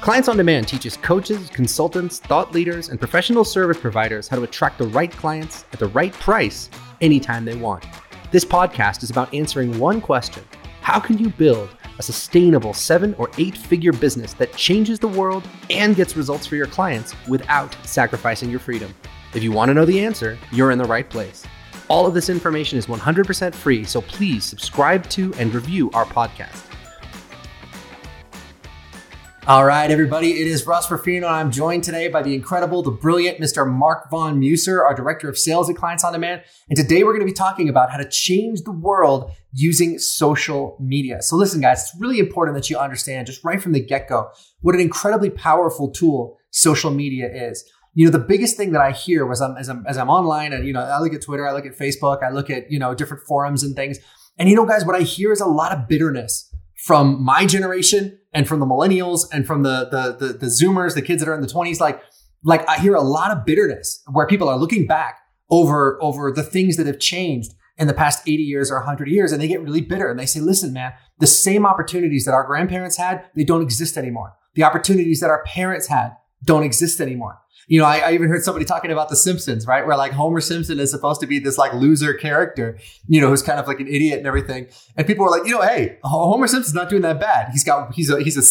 Clients On Demand teaches coaches, consultants, thought leaders, and professional service providers how to attract the right clients at the right price anytime they want. This podcast is about answering one question. How can you build a sustainable 7- or 8-figure business that changes the world and gets results for your clients without sacrificing your freedom? If you want to know the answer, you're in the right place. All of this information is 100% free, so please subscribe to and review our podcast. All right, everybody, it is Ross Rafino, and I'm joined today by the incredible, the brilliant Mr. Mark Von Muser, our Director of Sales at Clients On Demand. And today we're going to be talking about how to change the world using social media. So listen, guys, it's really important that you understand just right from the get-go what an incredibly powerful tool social media is. You know, the biggest thing that I hear was as I'm online and, you know, I look at Twitter, I look at Facebook, I look at, you know, different forums and things. And, you know, guys, what I hear is a lot of bitterness from my generation and from the millennials and from the Zoomers, the kids that are in the 20s. Like I hear a lot of bitterness where people are looking back over the things that have changed in the past 80 years or 100 years, and they get really bitter and they say, listen, man, the same opportunities that our grandparents had, they don't exist anymore. The opportunities that our parents had don't exist anymore. You know, I even heard somebody talking about The Simpsons, right? Where like Homer Simpson is supposed to be this like loser character, you know, who's kind of like an idiot and everything. And people were like, you know, hey, Homer Simpson's not doing that bad. He's the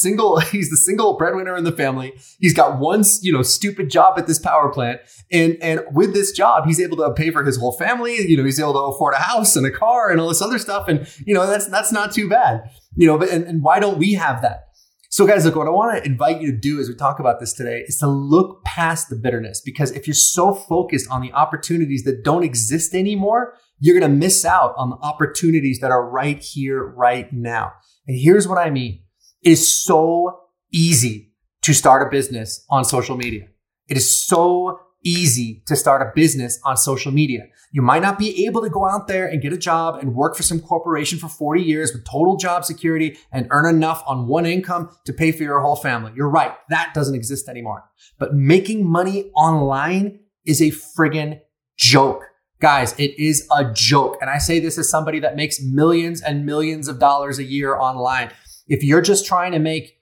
single breadwinner in the family. He's got one, you know, stupid job at this power plant. And with this job, he's able to pay for his whole family. You know, he's able to afford a house and a car and all this other stuff. And, you know, that's not too bad, you know, but, and why don't we have that? So guys, look, what I want to invite you to do as we talk about this today is to look past the bitterness, because if you're so focused on the opportunities that don't exist anymore, you're going to miss out on the opportunities that are right here, right now. And here's what I mean. It is so easy to start a business on social media. It is so easy to start a business on social media. You might not be able to go out there and get a job and work for some corporation for 40 years with total job security and earn enough on one income to pay for your whole family. You're right. That doesn't exist anymore. But making money online is a friggin' joke. Guys, it is a joke. And I say this as somebody that makes millions and millions of dollars a year online. If you're just trying to make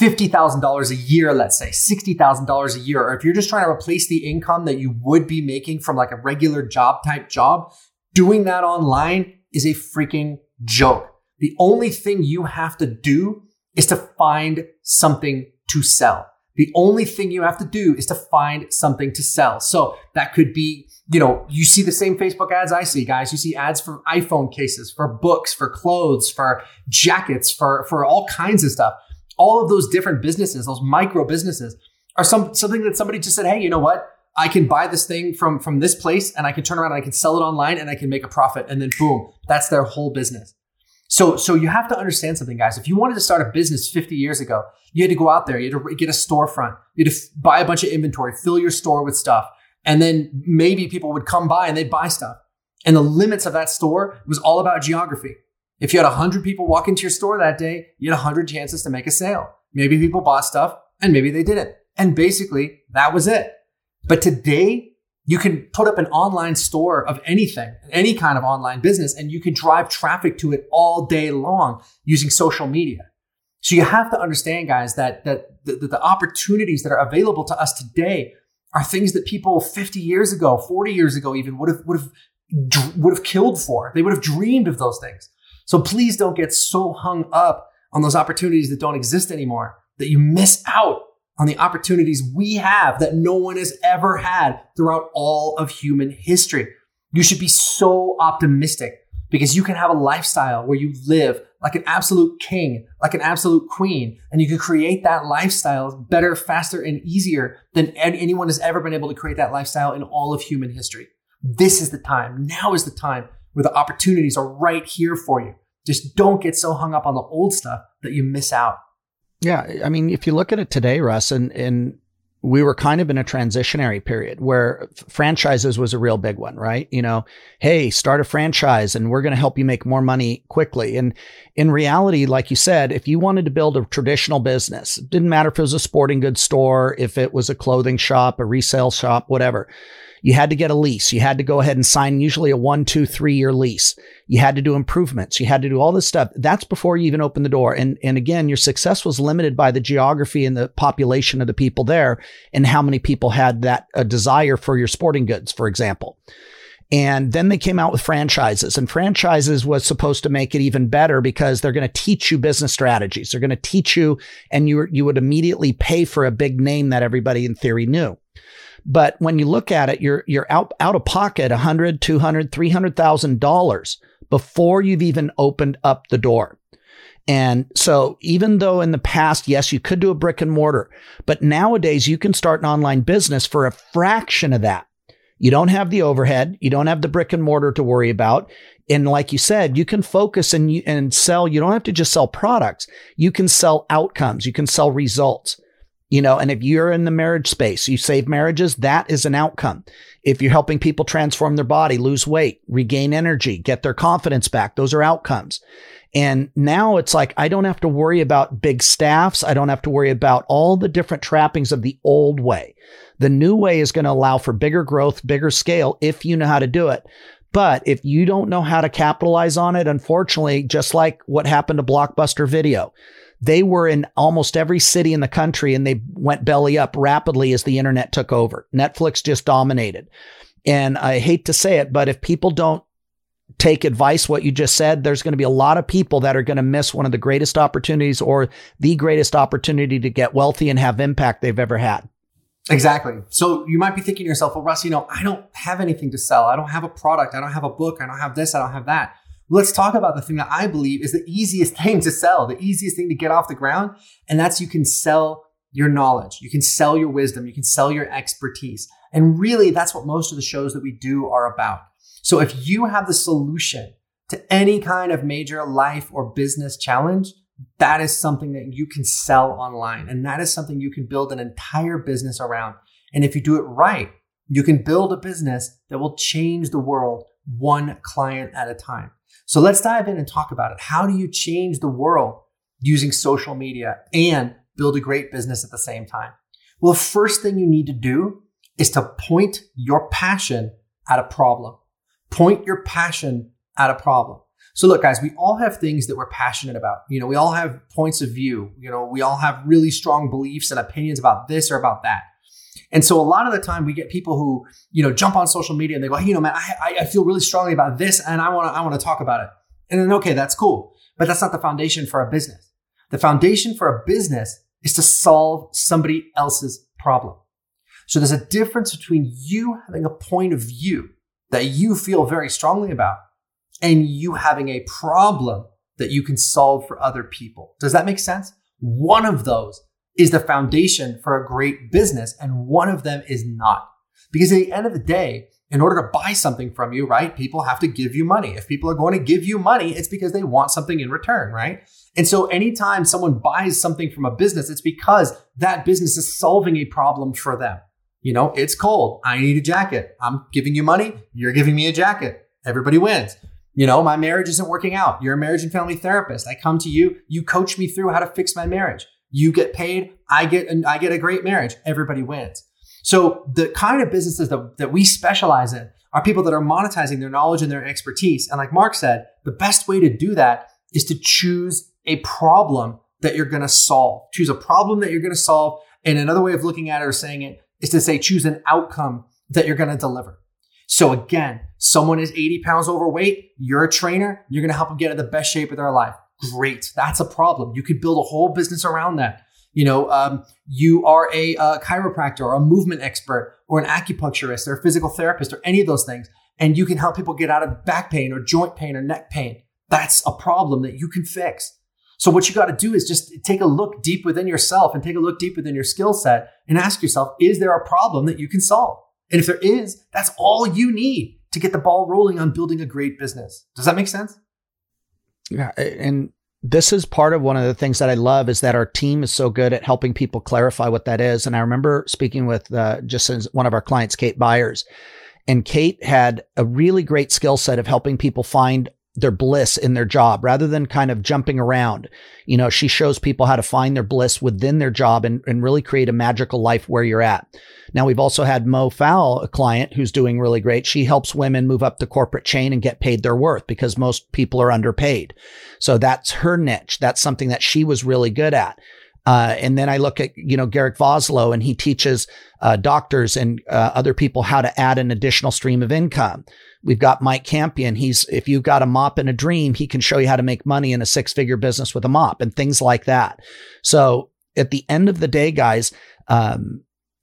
$50,000 a year, let's say, $60,000 a year, or if you're just trying to replace the income that you would be making from like a regular job type job, doing that online is a freaking joke. The only thing you have to do is to find something to sell. The only thing you have to do is to find something to sell. So that could be, you know, you see the same Facebook ads I see, guys. You see ads for iPhone cases, for books, for clothes, for jackets, for all kinds of stuff. All of those different businesses, those micro businesses, are something that somebody just said, hey, you know what? I can buy this thing from this place and I can turn around and I can sell it online and I can make a profit. And then boom, that's their whole business. So you have to understand something, guys. If you wanted to start a business 50 years ago, you had to go out there, you had to get a storefront, you had to buy a bunch of inventory, fill your store with stuff. And then maybe people would come by and they'd buy stuff. And the limits of that store was all about geography. If you had 100 people walk into your store that day, you had 100 chances to make a sale. Maybe people bought stuff and maybe they didn't. And basically, that was it. But today, you can put up an online store of anything, any kind of online business, and you can drive traffic to it all day long using social media. So you have to understand, guys, that the opportunities that are available to us today are things that people 50 years ago, 40 years ago even would have killed for. They would have dreamed of those things. So please don't get so hung up on those opportunities that don't exist anymore that you miss out on the opportunities we have that no one has ever had throughout all of human history. You should be so optimistic because you can have a lifestyle where you live like an absolute king, like an absolute queen, and you can create that lifestyle better, faster, and easier than anyone has ever been able to create that lifestyle in all of human history. This is the time. Now is the time where the opportunities are right here for you. Just don't get so hung up on the old stuff that you miss out. Yeah. I mean, if you look at it today, Russ, and we were kind of in a transitionary period where franchises was a real big one, right? You know, hey, start a franchise and we're going to help you make more money quickly. And in reality, like you said, if you wanted to build a traditional business, it didn't matter if it was a sporting goods store, if it was a clothing shop, a resale shop, whatever. You had to get a lease. You had to go ahead and sign usually a 1, 2, 3 year lease. You had to do improvements. You had to do all this stuff. That's before you even open the door. And again, your success was limited by the geography and the population of the people there and how many people had that a desire for your sporting goods, for example. And then they came out with franchises, and franchises was supposed to make it even better because they're going to teach you business strategies. They're going to teach you, and you would immediately pay for a big name that everybody in theory knew. But when you look at it, you're out of pocket $100,000, $200,000, $300,000 before you've even opened up the door. And so even though in the past, yes, you could do a brick and mortar, but nowadays you can start an online business for a fraction of that. You don't have the overhead. You don't have the brick and mortar to worry about. And like you said, you can focus and sell. You don't have to just sell products. You can sell outcomes. You can sell results. You know, and if you're in the marriage space, you save marriages, that is an outcome. If you're helping people transform their body, lose weight, regain energy, get their confidence back, those are outcomes. And now it's like, I don't have to worry about big staffs. I don't have to worry about all the different trappings of the old way. The new way is going to allow for bigger growth, bigger scale, if you know how to do it. But if you don't know how to capitalize on it, unfortunately, just like what happened to Blockbuster Video, they were in almost every city in the country and they went belly up rapidly as the internet took over. Netflix just dominated. And I hate to say it, but if people don't take advice, what you just said, there's going to be a lot of people that are going to miss one of the greatest opportunities or the greatest opportunity to get wealthy and have impact they've ever had. Exactly. So you might be thinking to yourself, well, Russ, you know, I don't have anything to sell. I don't have a product. I don't have a book. I don't have this. I don't have that. Let's talk about the thing that I believe is the easiest thing to sell, the easiest thing to get off the ground. And that's you can sell your knowledge. You can sell your wisdom. You can sell your expertise. And really, that's what most of the shows that we do are about. So if you have the solution to any kind of major life or business challenge, that is something that you can sell online. And that is something you can build an entire business around. And if you do it right, you can build a business that will change the world one client at a time. So let's dive in and talk about it. How do you change the world using social media and build a great business at the same time? Well, the first thing you need to do is to point your passion at a problem. Point your passion at a problem. So look, guys, we all have things that we're passionate about. You know, we all have points of view. You know, we all have really strong beliefs and opinions about this or about that. And so a lot of the time we get people who, you know, jump on social media and they go, hey, you know, man, I feel really strongly about this and I want to talk about it. And then, okay, that's cool. But that's not the foundation for a business. The foundation for a business is to solve somebody else's problem. So there's a difference between you having a point of view that you feel very strongly about and you having a problem that you can solve for other people. Does that make sense? One of those is the foundation for a great business, and one of them is not. Because at the end of the day, in order to buy something from you, right, people have to give you money. If people are going to give you money, it's because they want something in return, right? And so anytime someone buys something from a business, it's because that business is solving a problem for them. You know, it's cold. I need a jacket. I'm giving you money. You're giving me a jacket. Everybody wins. You know, my marriage isn't working out. You're a marriage and family therapist. I come to you. You coach me through how to fix my marriage. You get paid, I get a great marriage. Everybody wins. So the kind of businesses that we specialize in are people that are monetizing their knowledge and their expertise. And like Mark said, the best way to do that is to choose a problem that you're going to solve. Choose a problem that you're going to solve. And another way of looking at it or saying it is to say, choose an outcome that you're going to deliver. So again, someone is 80 pounds overweight. You're a trainer. You're going to help them get in the best shape of their life. Great. That's a problem. You could build a whole business around that. You know, you are a chiropractor or a movement expert or an acupuncturist or a physical therapist or any of those things. And you can help people get out of back pain or joint pain or neck pain. That's a problem that you can fix. So what you got to do is just take a look deep within yourself and take a look deep within your skill set and ask yourself, is there a problem that you can solve? And if there is, that's all you need to get the ball rolling on building a great business. Does that make sense? Yeah, and this is part of one of the things that I love is that our team is so good at helping people clarify what that is. And I remember speaking with just one of our clients, Kate Byers, and Kate had a really great skill set of helping people find their bliss in their job rather than kind of jumping around. You know, she shows people how to find their bliss within their job and really create a magical life where you're at. Now, we've also had Mo Fowle, a client who's doing really great. She helps women move up the corporate chain and get paid their worth because most people are underpaid. So that's her niche. That's something that she was really good at. And then I look at, you know, Garrick Voslow, and he teaches doctors and other people how to add an additional stream of income. We've got Mike Campion. If you've got a mop and a dream, he can show you how to make money in a 6-figure business with a mop and things like that. So at the end of the day, guys,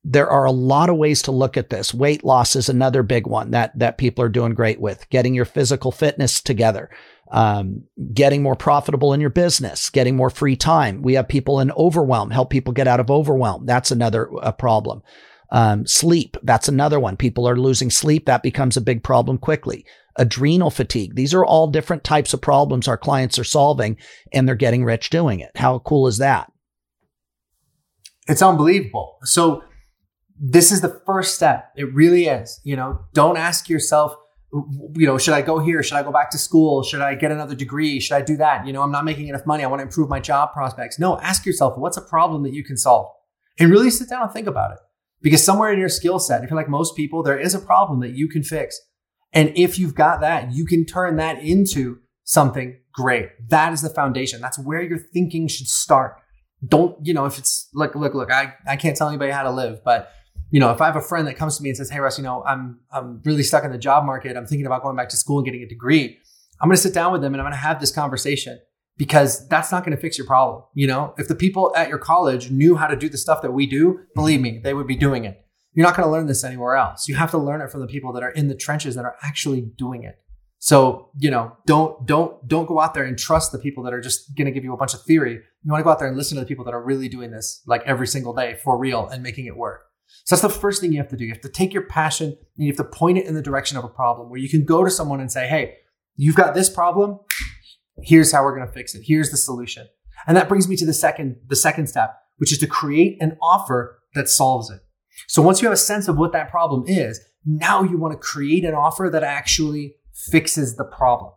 there are a lot of ways to look at this. Weight loss is another big one that people are doing great with. Getting your physical fitness together. Getting more profitable in your business, getting more free time. We have people in overwhelm, help people get out of overwhelm. That's another problem. Sleep, that's another one. People are losing sleep. That becomes a big problem quickly. Adrenal fatigue. These are all different types of problems our clients are solving, and they're getting rich doing it. How cool is that? It's unbelievable. So this is the first step. It really is. You know, don't ask yourself, you know, should I go here? Should I go back to school? Should I get another degree? Should I do that? You know, I'm not making enough money. I want to improve my job prospects. No, ask yourself, what's a problem that you can solve? And really sit down and think about it. Because somewhere in your skill set, if you're like most people, there is a problem that you can fix. And if you've got that, you can turn that into something great. That is the foundation. That's where your thinking should start. Don't, you know, if it's look, I can't tell anybody how to live, but you know, if I have a friend that comes to me and says, hey, Russ, you know, I'm really stuck in the job market. I'm thinking about going back to school and getting a degree. I'm going to sit down with them and I'm going to have this conversation, because that's not going to fix your problem. You know, if the people at your college knew how to do the stuff that we do, believe me, they would be doing it. You're not going to learn this anywhere else. You have to learn it from the people that are in the trenches that are actually doing it. So, you know, don't go out there and trust the people that are just going to give you a bunch of theory. You want to go out there and listen to the people that are really doing this like every single day for real and making it work. So that's the first thing you have to do. You have to take your passion and you have to point it in the direction of a problem where you can go to someone and say, hey, you've got this problem. Here's how we're going to fix it. Here's the solution. And that brings me to the second step, which is to create an offer that solves it. So once you have a sense of what that problem is, now you want to create an offer that actually fixes the problem.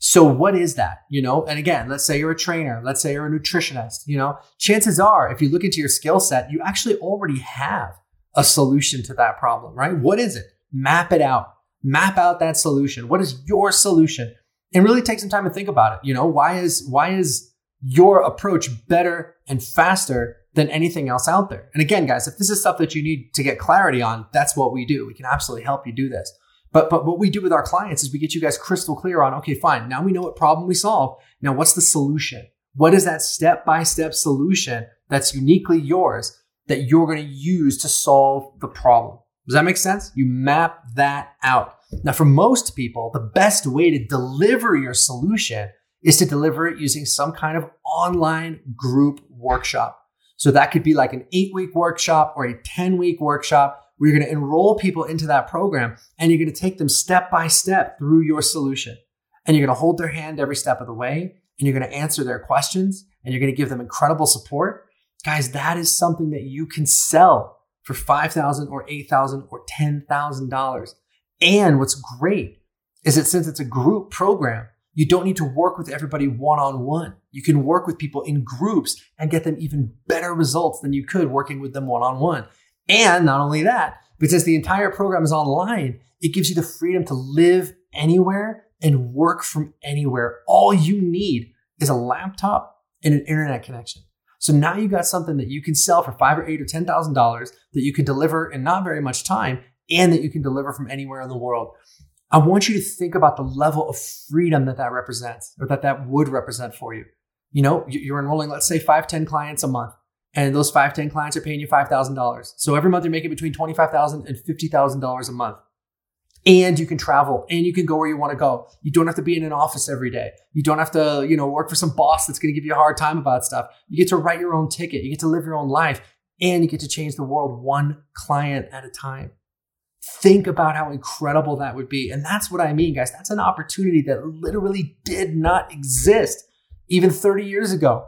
So what is that? You know, and again, let's say you're a trainer, let's say you're a nutritionist, you know, chances are, if you look into your skill set, you actually already have a solution to that problem, right? What is it? Map it out. Map out that solution. What is your solution? And really take some time and think about it. You know, why is your approach better and faster than anything else out there? And again, guys, if this is stuff that you need to get clarity on, that's what we do. We can absolutely help you do this. But what we do with our clients is we get you guys crystal clear on, okay, fine. Now we know what problem we solve. Now what's the solution? What is that step-by-step solution that's uniquely yours that you're going to use to solve the problem? Does that make sense? You map that out. Now, for most people, the best way to deliver your solution is to deliver it using some kind of online group workshop. So that could be like an 8-week workshop or a 10-week workshop, where you're going to enroll people into that program and you're going to take them step by step through your solution. And you're going to hold their hand every step of the way, and you're going to answer their questions, and you're going to give them incredible support. Guys, that is something that you can sell for $5,000 or $8,000 or $10,000. And what's great is that since it's a group program, you don't need to work with everybody one-on-one. You can work with people in groups and get them even better results than you could working with them one-on-one. And not only that, but since the entire program is online, it gives you the freedom to live anywhere and work from anywhere. All you need is a laptop and an internet connection. So now you got something that you can sell for $5,000 or $8,000 or $10,000 that you can deliver in not very much time, and that you can deliver from anywhere in the world. I want you to think about the level of freedom that represents, or that would represent for you. You know, you're enrolling, let's say 5-10 clients a month. And those 5-10 clients are paying you $5,000. So every month you're making between $25,000 and $50,000 a month. And you can travel and you can go where you want to go. You don't have to be in an office every day. You don't have to, you know, work for some boss that's going to give you a hard time about stuff. You get to write your own ticket. You get to live your own life, and you get to change the world one client at a time. Think about how incredible that would be. And that's what I mean, guys. That's an opportunity that literally did not exist even 30 years ago,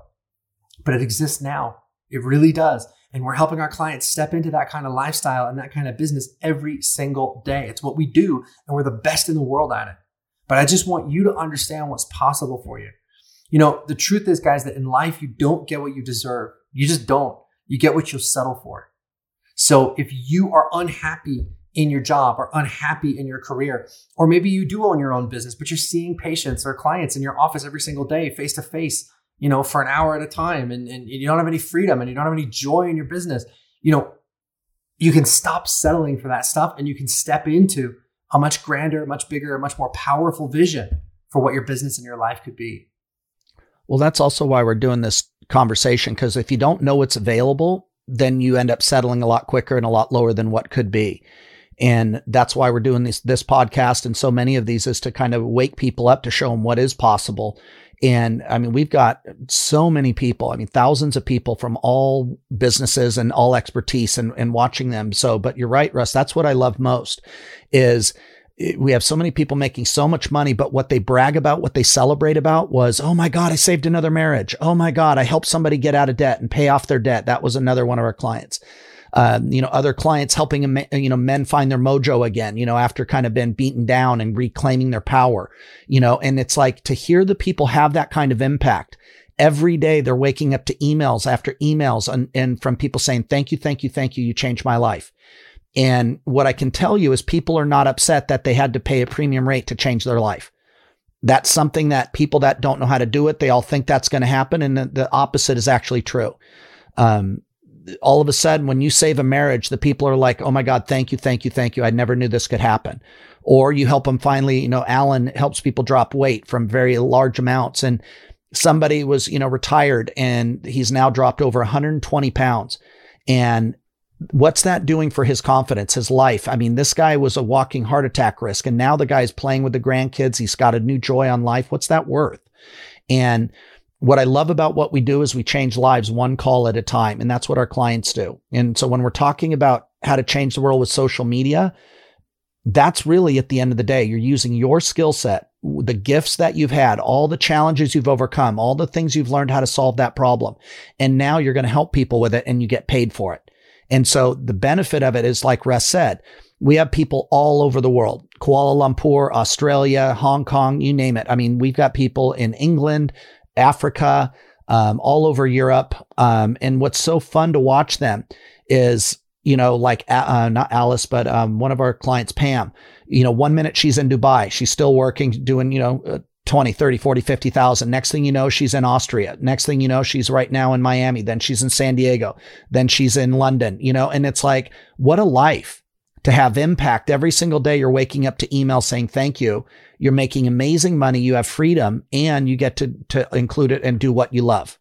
but it exists now. It really does. And we're helping our clients step into that kind of lifestyle and that kind of business every single day. It's what we do, and we're the best in the world at it. But I just want you to understand what's possible for you. You know, the truth is, guys, that in life, you don't get what you deserve. You just don't. You get what you'll settle for. So if you are unhappy in your job or unhappy in your career, or maybe you do own your own business, but you're seeing patients or clients in your office every single day, face to face, you know, for an hour at a time, and you don't have any freedom and you don't have any joy in your business, you know, you can stop settling for that stuff and you can step into a much grander, much bigger, much more powerful vision for what your business and your life could be. Well, that's also why we're doing this conversation, because if you don't know what's available, then you end up settling a lot quicker and a lot lower than what could be. And that's why we're doing this podcast and so many of these, is to kind of wake people up, to show them what is possible. And I mean, we've got so many people, I mean, thousands of people from all businesses and all expertise, and watching them. So, but you're right, Russ, that's what I love most, is we have so many people making so much money, but what they brag about, what they celebrate about was, oh my God, I saved another marriage. Oh my God, I helped somebody get out of debt and pay off their debt. That was another one of our clients. You know, other clients helping, you know, men find their mojo again, you know, after kind of been beaten down and reclaiming their power, you know. And it's like, to hear the people have that kind of impact every day, they're waking up to emails after emails and from people saying, thank you, thank you, thank you. You changed my life. And what I can tell you is people are not upset that they had to pay a premium rate to change their life. That's something that people that don't know how to do it, they all think that's going to happen. And the opposite is actually true. All of a sudden, when you save a marriage, the people are like, oh my God, thank you, thank you, thank you. I never knew this could happen. Or you help them finally, you know, Alan helps people drop weight from very large amounts. And somebody was, you know, retired and he's now dropped over 120 pounds. And what's that doing for his confidence, his life? I mean, this guy was a walking heart attack risk. And now the guy's playing with the grandkids. He's got a new joy on life. What's that worth? And what I love about what we do is we change lives one call at a time. And that's what our clients do. And so when we're talking about how to change the world with social media, that's really, at the end of the day, you're using your skill set, the gifts that you've had, all the challenges you've overcome, all the things you've learned how to solve that problem. And now you're going to help people with it and you get paid for it. And so the benefit of it is, like Russ said, we have people all over the world, Kuala Lumpur, Australia, Hong Kong, you name it. I mean, we've got people in England, Africa, all over Europe. And what's so fun to watch them is, you know, like, not Alice, but one of our clients, Pam, you know, 1 minute she's in Dubai, she's still working, doing, you know, 20, 30, 40, 50,000. Next thing you know, she's in Austria. Next thing you know, she's right now in Miami. Then she's in San Diego. Then she's in London, you know, and it's like, what a life. To have impact every single day, you're waking up to email saying, thank you. You're making amazing money. You have freedom and you get to include it and do what you love.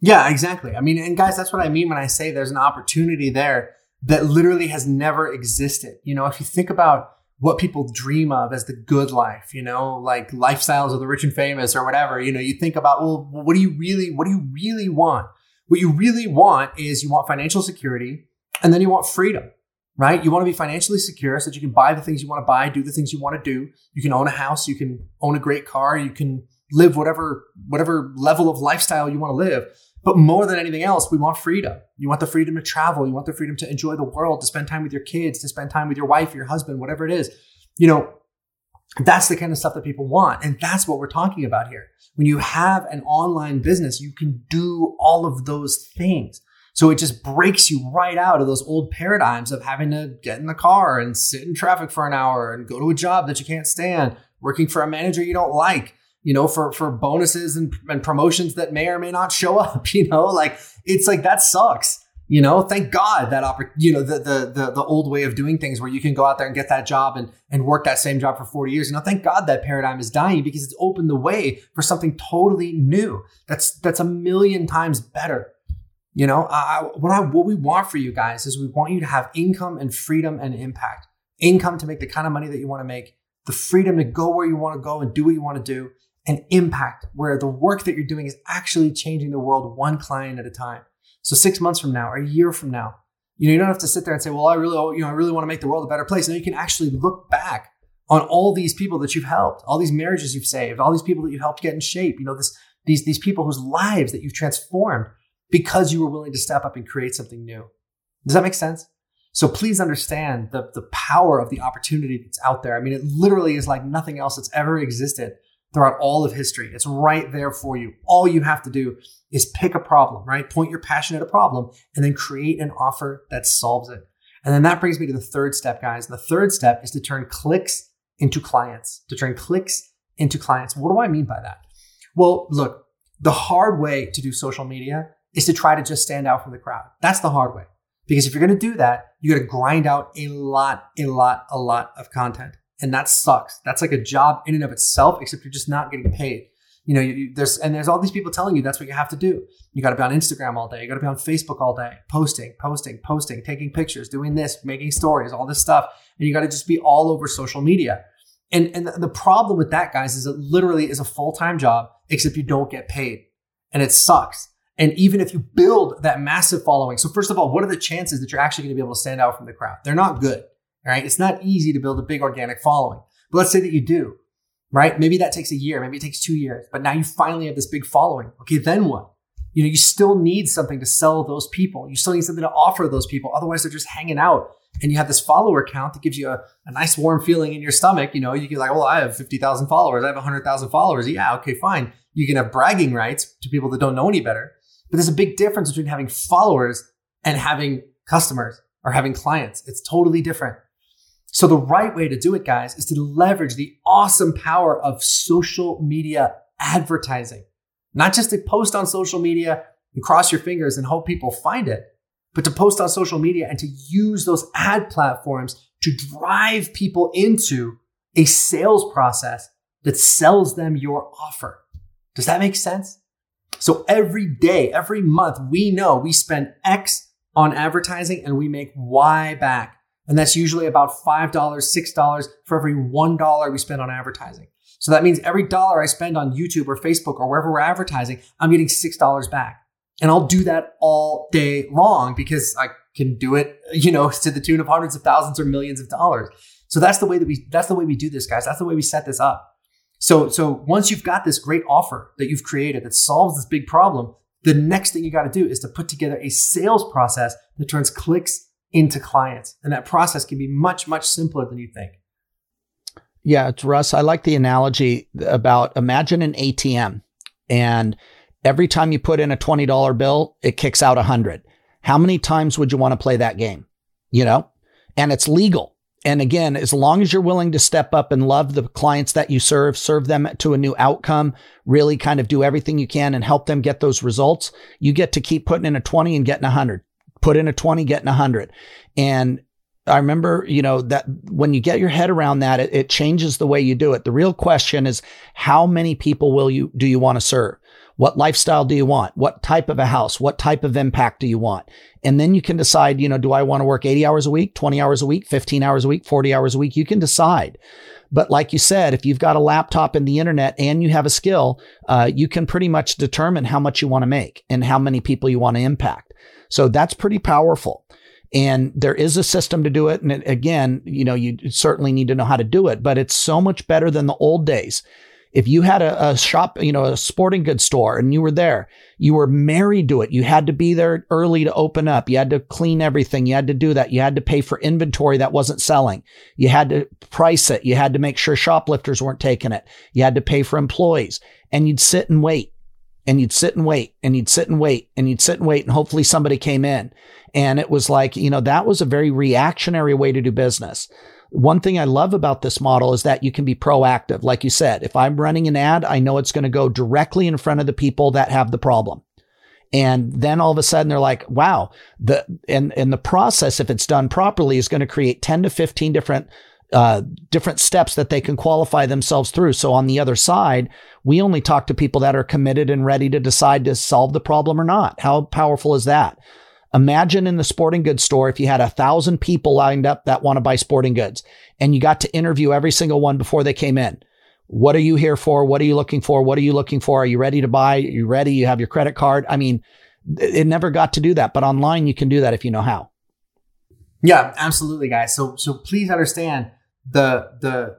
Yeah, exactly. I mean, and guys, that's what I mean when I say there's an opportunity there that literally has never existed. You know, if you think about what people dream of as the good life, you know, like lifestyles of the rich and famous or whatever, you know, you think about, well, what do you really want? What you really want is you want financial security. And then you want freedom, right? You want to be financially secure so that you can buy the things you want to buy, do the things you want to do. You can own a house. You can own a great car. You can live whatever level of lifestyle you want to live. But more than anything else, we want freedom. You want the freedom to travel. You want the freedom to enjoy the world, to spend time with your kids, to spend time with your wife, your husband, whatever it is. You know, that's the kind of stuff that people want. And that's what we're talking about here. When you have an online business, you can do all of those things. So it just breaks you right out of those old paradigms of having to get in the car and sit in traffic for an hour and go to a job that you can't stand, working for a manager you don't like, you know, for bonuses and promotions that may or may not show up, you know, like, it's like, that sucks, you know, thank God that, you know, the old way of doing things where you can go out there and get that job and work that same job for 40 years. You know, thank God that paradigm is dying, because it's opened the way for something totally new. That's a million times better. You know, what we want for you guys is we want you to have income and freedom and impact. Income to make the kind of money that you want to make, the freedom to go where you want to go and do what you want to do, and impact where the work that you're doing is actually changing the world one client at a time. So 6 months from now or a year from now, you know, you don't have to sit there and say, well, I really want to make the world a better place. Now you can actually look back on all these people that you've helped, all these marriages you've saved, all these people that you've helped get in shape, you know, these people whose lives that you've transformed, because you were willing to step up and create something new. Does that make sense? So please understand the power of the opportunity that's out there. I mean, it literally is like nothing else that's ever existed throughout all of history. It's right there for you. All you have to do is pick a problem, right? Point your passion at a problem and then create an offer that solves it. And then that brings me to the third step, guys. The third step is to turn clicks into clients, What do I mean by that? Well, look, the hard way to do social media is to try to just stand out from the crowd. That's the hard way. Because if you're going to do that, you got to grind out a lot of content. And that sucks. That's like a job in and of itself, except you're just not getting paid. You know, there's all these people telling you that's what you have to do. You got to be on Instagram all day. You got to be on Facebook all day, posting, taking pictures, doing this, making stories, all this stuff. And you got to just be all over social media. And the problem with that, guys, is it literally is a full-time job, except you don't get paid. And it sucks. And even if you build that massive following, so first of all, what are the chances that you're actually going to be able to stand out from the crowd? They're not good, right? It's not easy to build a big organic following. But let's say that you do, right? Maybe that takes a year, maybe it takes 2 years, but now you finally have this big following. Okay, then what? You know, you still need something to sell those people. You still need something to offer those people. Otherwise, they're just hanging out. And you have this follower count that gives you a nice warm feeling in your stomach. You know, you can like, well, I have 50,000 followers. I have 100,000 followers. Yeah, okay, fine. You can have bragging rights to people that don't know any better. But there's a big difference between having followers and having customers or having clients. It's totally different. So the right way to do it, guys, is to leverage the awesome power of social media advertising. Not just to post on social media and cross your fingers and hope people find it, but to post on social media and to use those ad platforms to drive people into a sales process that sells them your offer. Does that make sense? So every day, every month, we know we spend X on advertising and we make Y back. And that's usually about $5, $6 for every $1 we spend on advertising. So that means every dollar I spend on YouTube or Facebook or wherever we're advertising, I'm getting $6 back. And I'll do that all day long because I can do it, you know, to the tune of hundreds of thousands or millions of dollars. So that's the way we do this, guys. That's the way we set this up. So once you've got this great offer that you've created that solves this big problem, the next thing you got to do is to put together a sales process that turns clicks into clients. And that process can be much, much simpler than you think. Yeah, Russ, I like the analogy about imagine an ATM, and every time you put in a $20 bill, it kicks out 100. How many times would you want to play that game? You know, and it's legal. And again, as long as you're willing to step up and love the clients that you serve, serve them to a new outcome, really kind of do everything you can and help them get those results, you get to keep putting in a 20 and getting 100. Put in a 20, getting 100. And I remember, you know, that when you get your head around that, it changes the way you do it. The real question is, how many people do you want to serve? What lifestyle do you want? What type of a house? What type of impact do you want? And then you can decide, you know, do I want to work 80 hours a week, 20 hours a week, 15 hours a week, 40 hours a week? You can decide. But like you said, if you've got a laptop and the internet and you have a skill, you can pretty much determine how much you want to make and how many people you want to impact. So that's pretty powerful. And there is a system to do it. And again, you know, you certainly need to know how to do it, but it's so much better than the old days. If you had a shop, you know, a sporting goods store and you were there, you were married to it. You had to be there early to open up. You had to clean everything. You had to do that. You had to pay for inventory that wasn't selling. You had to price it. You had to make sure shoplifters weren't taking it. You had to pay for employees, and you'd sit and wait. And you'd sit and wait, and you'd sit and wait, and you'd sit and wait, and hopefully somebody came in. And it was like, you know, that was a very reactionary way to do business. One thing I love about this model is that you can be proactive. Like you said, if I'm running an ad, I know it's going to go directly in front of the people that have the problem. And then all of a sudden they're like, wow, and the process, if it's done properly, is going to create 10 to 15 different steps that they can qualify themselves through. So on the other side, we only talk to people that are committed and ready to decide to solve the problem or not. How powerful is that? Imagine in the sporting goods store, if you had 1,000 people lined up that want to buy sporting goods and you got to interview every single one before they came in. What are you here for? What are you looking for? What are you looking for? Are you ready to buy? Are you ready? You have your credit card. I mean, it never got to do that, but online you can do that if you know how. Yeah, absolutely, guys. So please understand the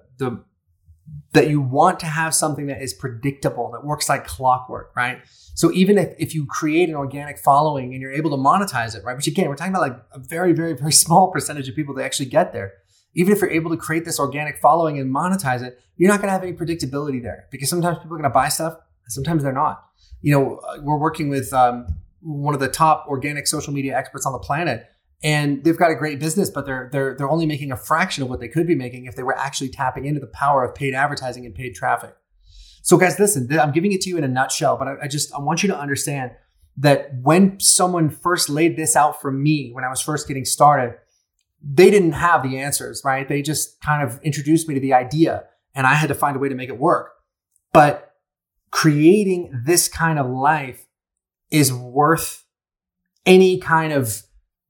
that you want to have something that is predictable, that works like clockwork, right? So even if you create an organic following and you're able to monetize it, right? Which again, we're talking about like a very, very, very small percentage of people that actually get there. Even if you're able to create this organic following and monetize it, you're not going to have any predictability there, because sometimes people are going to buy stuff and sometimes they're not. You know, we're working with one of the top organic social media experts on the planet, and they've got a great business, but they're only making a fraction of what they could be making if they were actually tapping into the power of paid advertising and paid traffic. So guys, listen, I'm giving it to you in a nutshell, but I want you to understand that when someone first laid this out for me, when I was first getting started, they didn't have the answers, right? They just kind of introduced me to the idea, and I had to find a way to make it work. But creating this kind of life is worth any kind of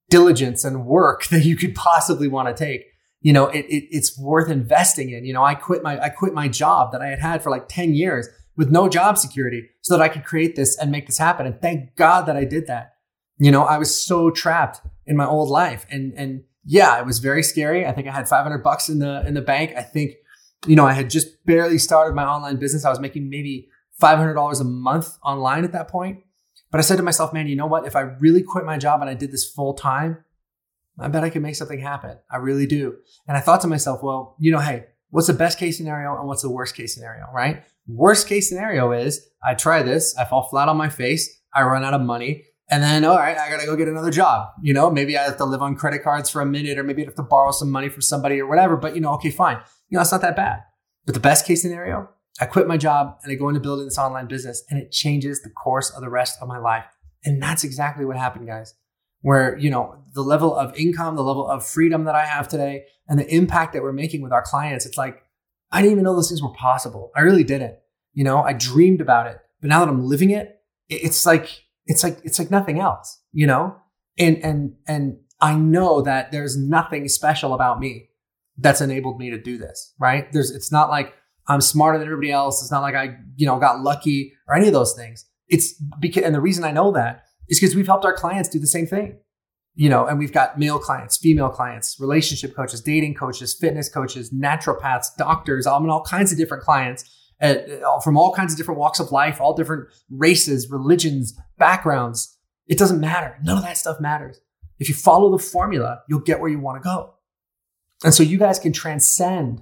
diligence and work that you could possibly want to take. You know, it's worth investing in. You know, I quit my job that I had for like 10 years with no job security so that I could create this and make this happen. And thank God that I did that. You know, I was so trapped in my old life, and yeah, it was very scary. I think I had $500 in the bank. I think, you know, I had just barely started my online business. I was making maybe $500 a month online at that point. But I said to myself, man, you know what? If I really quit my job and I did this full time, I bet I could make something happen. I really do. And I thought to myself, well, you know, hey, what's the best case scenario and what's the worst case scenario, right? Worst case scenario is I try this, I fall flat on my face, I run out of money, and then, all right, I got to go get another job. You know, maybe I have to live on credit cards for a minute, or maybe I have to borrow some money from somebody or whatever, but you know, okay, fine. You know, it's not that bad. But the best case scenario, I quit my job and I go into building this online business, and it changes the course of the rest of my life. And that's exactly what happened, guys, where, you know, the level of income, the level of freedom that I have today, and the impact that we're making with our clients, it's like, I didn't even know those things were possible. I really didn't. You know, I dreamed about it, but now that I'm living it, it's like nothing else, you know? And I know that there's nothing special about me that's enabled me to do this, right? It's not like I'm smarter than everybody else. It's not like I, you know, got lucky or any of those things. It's because, and the reason I know that is because we've helped our clients do the same thing, you know, and we've got male clients, female clients, relationship coaches, dating coaches, fitness coaches, naturopaths, doctors, I mean, all kinds of different clients from all kinds of different walks of life, all different races, religions, backgrounds. It doesn't matter. None of that stuff matters. If you follow the formula, you'll get where you want to go. And so you guys can transcend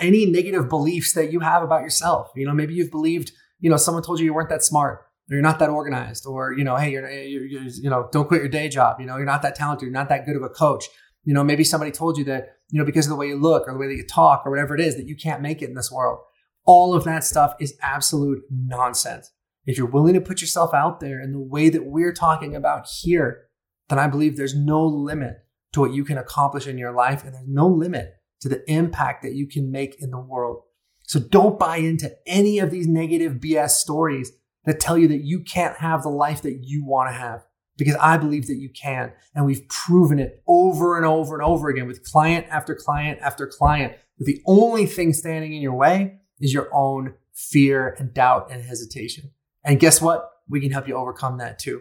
any negative beliefs that you have about yourself. You know, maybe you've believed, you know, someone told you you weren't that smart, or you're not that organized, or, you know, hey, you're you know, don't quit your day job. You know, you're not that talented. You're not that good of a coach. You know, maybe somebody told you that, you know, because of the way you look or the way that you talk or whatever it is, that you can't make it in this world. All of that stuff is absolute nonsense. If you're willing to put yourself out there in the way that we're talking about here, then I believe there's no limit to what you can accomplish in your life, and there's no limit to the impact that you can make in the world. So don't buy into any of these negative BS stories that tell you that you can't have the life that you want to have, because I believe that you can. And we've proven it over and over and over again with client after client after client. But the only thing standing in your way is your own fear and doubt and hesitation. And guess what? We can help you overcome that too.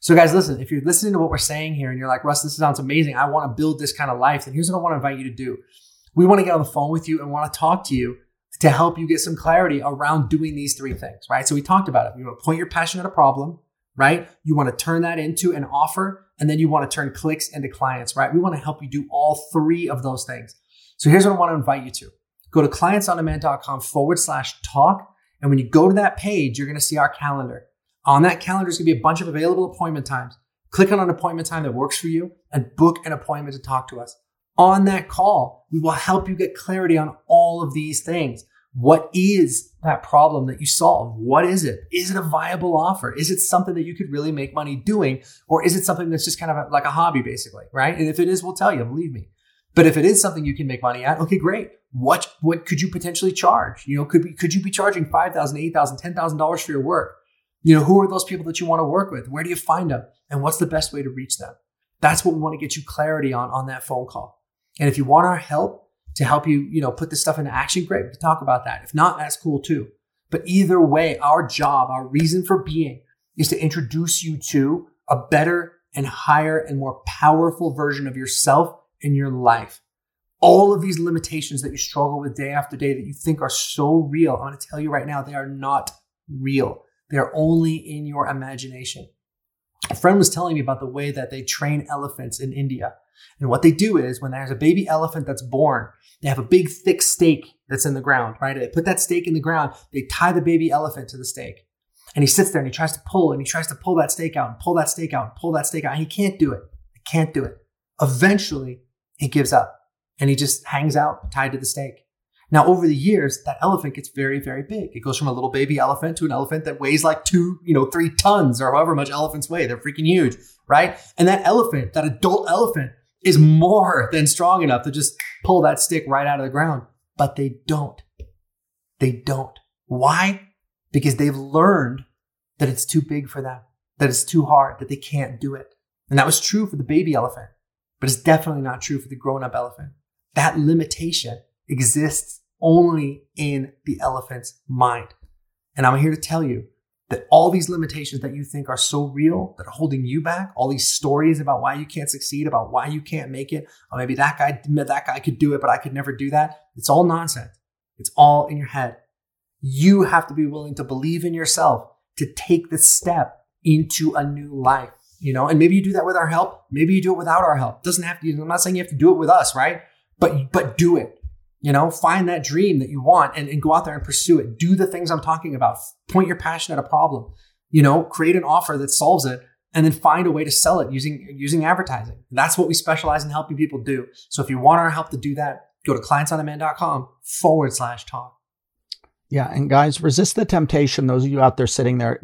So guys, listen, if you're listening to what we're saying here and you're like, Russ, this sounds amazing. I want to build this kind of life. Then here's what I want to invite you to do. We want to get on the phone with you and want to talk to you to help you get some clarity around doing these three things, right? So we talked about it. You want to point your passion at a problem, right? You want to turn that into an offer, and then you want to turn clicks into clients, right? We want to help you do all three of those things. So here's what I want to invite you to. Go to clientsondemand.com/talk. And when you go to that page, you're going to see our calendar. On that calendar is going to be a bunch of available appointment times. Click on an appointment time that works for you and book an appointment to talk to us. On that call, we will help you get clarity on all of these things. What is that problem that you solve? What is it? Is it a viable offer? Is it something that you could really make money doing? Or is it something that's just kind of like a hobby, basically, right? And if it is, we'll tell you, believe me. But if it is something you can make money at, okay, great. What could you potentially charge? You know, could you be charging $5,000, $8,000, $10,000 for your work? You know, who are those people that you want to work with? Where do you find them? And what's the best way to reach them? That's what we want to get you clarity on that phone call. And if you want our help to help you, you know, put this stuff into action, great, we can talk about that. If not, that's cool too. But either way, our job, our reason for being is to introduce you to a better and higher and more powerful version of yourself in your life. all of these limitations that you struggle with day after day that you think are so real, I'm going to tell you right now, they are not real. They're only in your imagination. A friend was telling me about the way that they train elephants in India. And what they do is when there's a baby elephant that's born, they have a big, thick stake that's in the ground, right? They put that stake in the ground. They tie the baby elephant to the stake. And he sits there and he tries to pull and he tries to pull that stake out and pull that stake out and pull that stake out. And he can't do it. He can't do it. Eventually, he gives up and he just hangs out tied to the stake. Now, over the years, that elephant gets very, very big. It goes from a little baby elephant to an elephant that weighs like 3 tons or however much elephants weigh. They're freaking huge, right? And that elephant, that adult elephant, is more than strong enough to just pull that stick right out of the ground. But they don't. They don't. Why? Because they've learned that it's too big for them, that it's too hard, that they can't do it. And that was true for the baby elephant, but it's definitely not true for the grown-up elephant. That limitation exists only in the elephant's mind. And I'm here to tell you that all these limitations that you think are so real, that are holding you back, all these stories about why you can't succeed, about why you can't make it, or maybe that guy could do it, but I could never do that. It's all nonsense. It's all in your head. You have to be willing to believe in yourself to take the step into a new life, and maybe you do that with our help. Maybe you do it without our help. Doesn't have to, I'm not saying you have to do it with us, right? But do it. Find that dream that you want and go out there and pursue it. Do the things I'm talking about. Point your passion at a problem, create an offer that solves it, and then find a way to sell it using advertising. That's what we specialize in helping people do. So if you want our help to do that, go to clientsondemand.com/talk. Yeah. And guys, resist the temptation. Those of you out there sitting there,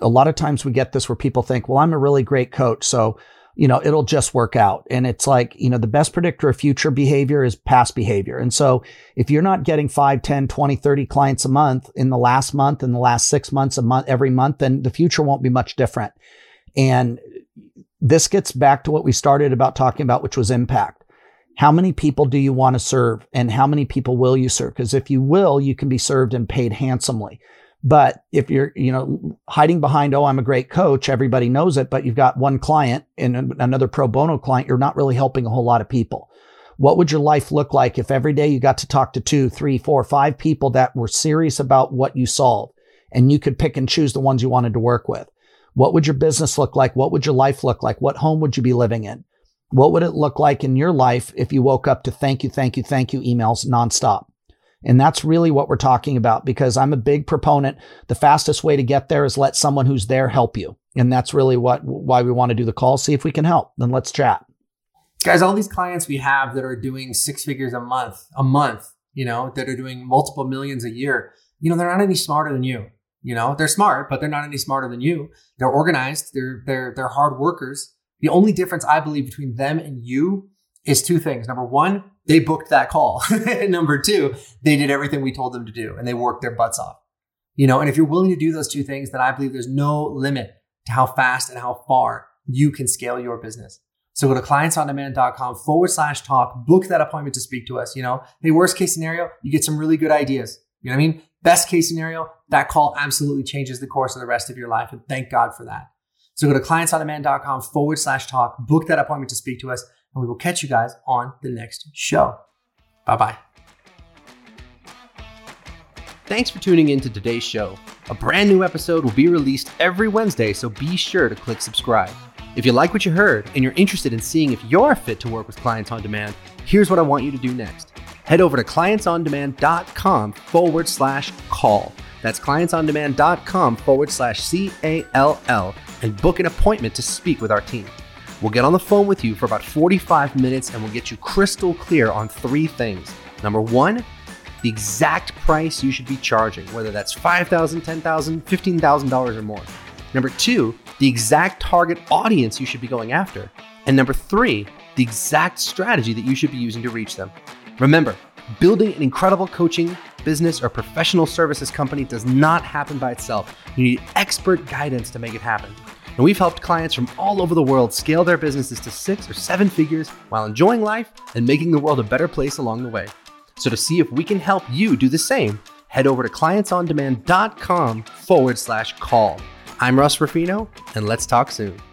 a lot of times we get this where people think, well, I'm a really great coach, so it'll just work out. And it's like, the best predictor of future behavior is past behavior. And so if you're not getting 5, 10, 20, 30 clients a month in the last month, in the last 6 months, a month, every month, then the future won't be much different. And this gets back to what we started about talking about, which was impact. How many people do you want to serve and how many people will you serve? Because if you will, you can be served and paid handsomely. But if you're, hiding behind, oh, I'm a great coach, everybody knows it, but you've got one client and another pro bono client, you're not really helping a whole lot of people. What would your life look like if every day you got to talk to 2, 3, 4, 5 people that were serious about what you solved and you could pick and choose the ones you wanted to work with? What would your business look like? What would your life look like? What home would you be living in? What would it look like in your life if you woke up to thank you emails nonstop? And that's really what we're talking about, because I'm a big proponent. The fastest way to get there is let someone who's there help you. And that's really why we want to do the call. See if we can help. Then let's chat. Guys, all these clients we have that are doing 6 figures a month, that are doing multiple millions a year, they're not any smarter than you. They're smart, but they're not any smarter than you. They're organized. They're hard workers. The only difference I believe between them and you is 2 things. Number 1, they booked that call. Number 2, they did everything we told them to do and they worked their butts off. And if you're willing to do those 2 things, then I believe there's no limit to how fast and how far you can scale your business. So go to clientsondemand.com/talk, book that appointment to speak to us. Hey, worst case scenario, you get some really good ideas. You know what I mean? Best case scenario, that call absolutely changes the course of the rest of your life. And thank God for that. So go to clientsondemand.com/talk, book that appointment to speak to us. And we will catch you guys on the next show. Bye-bye. Thanks for tuning in to today's show. A brand new episode will be released every Wednesday, so be sure to click subscribe. If you like what you heard and you're interested in seeing if you're fit to work with Clients On Demand, here's what I want you to do next. Head over to clientsondemand.com/call. That's clientsondemand.com/CALL and book an appointment to speak with our team. We'll get on the phone with you for about 45 minutes and we'll get you crystal clear on 3 things. Number 1, the exact price you should be charging, whether that's $5,000, $10,000, $15,000 or more. Number 2, the exact target audience you should be going after. And number 3, the exact strategy that you should be using to reach them. Remember, building an incredible coaching, business, or professional services company does not happen by itself. You need expert guidance to make it happen. And we've helped clients from all over the world scale their businesses to 6 or 7 figures while enjoying life and making the world a better place along the way. So to see if we can help you do the same, head over to clientsondemand.com/call. I'm Ross Rafino, and let's talk soon.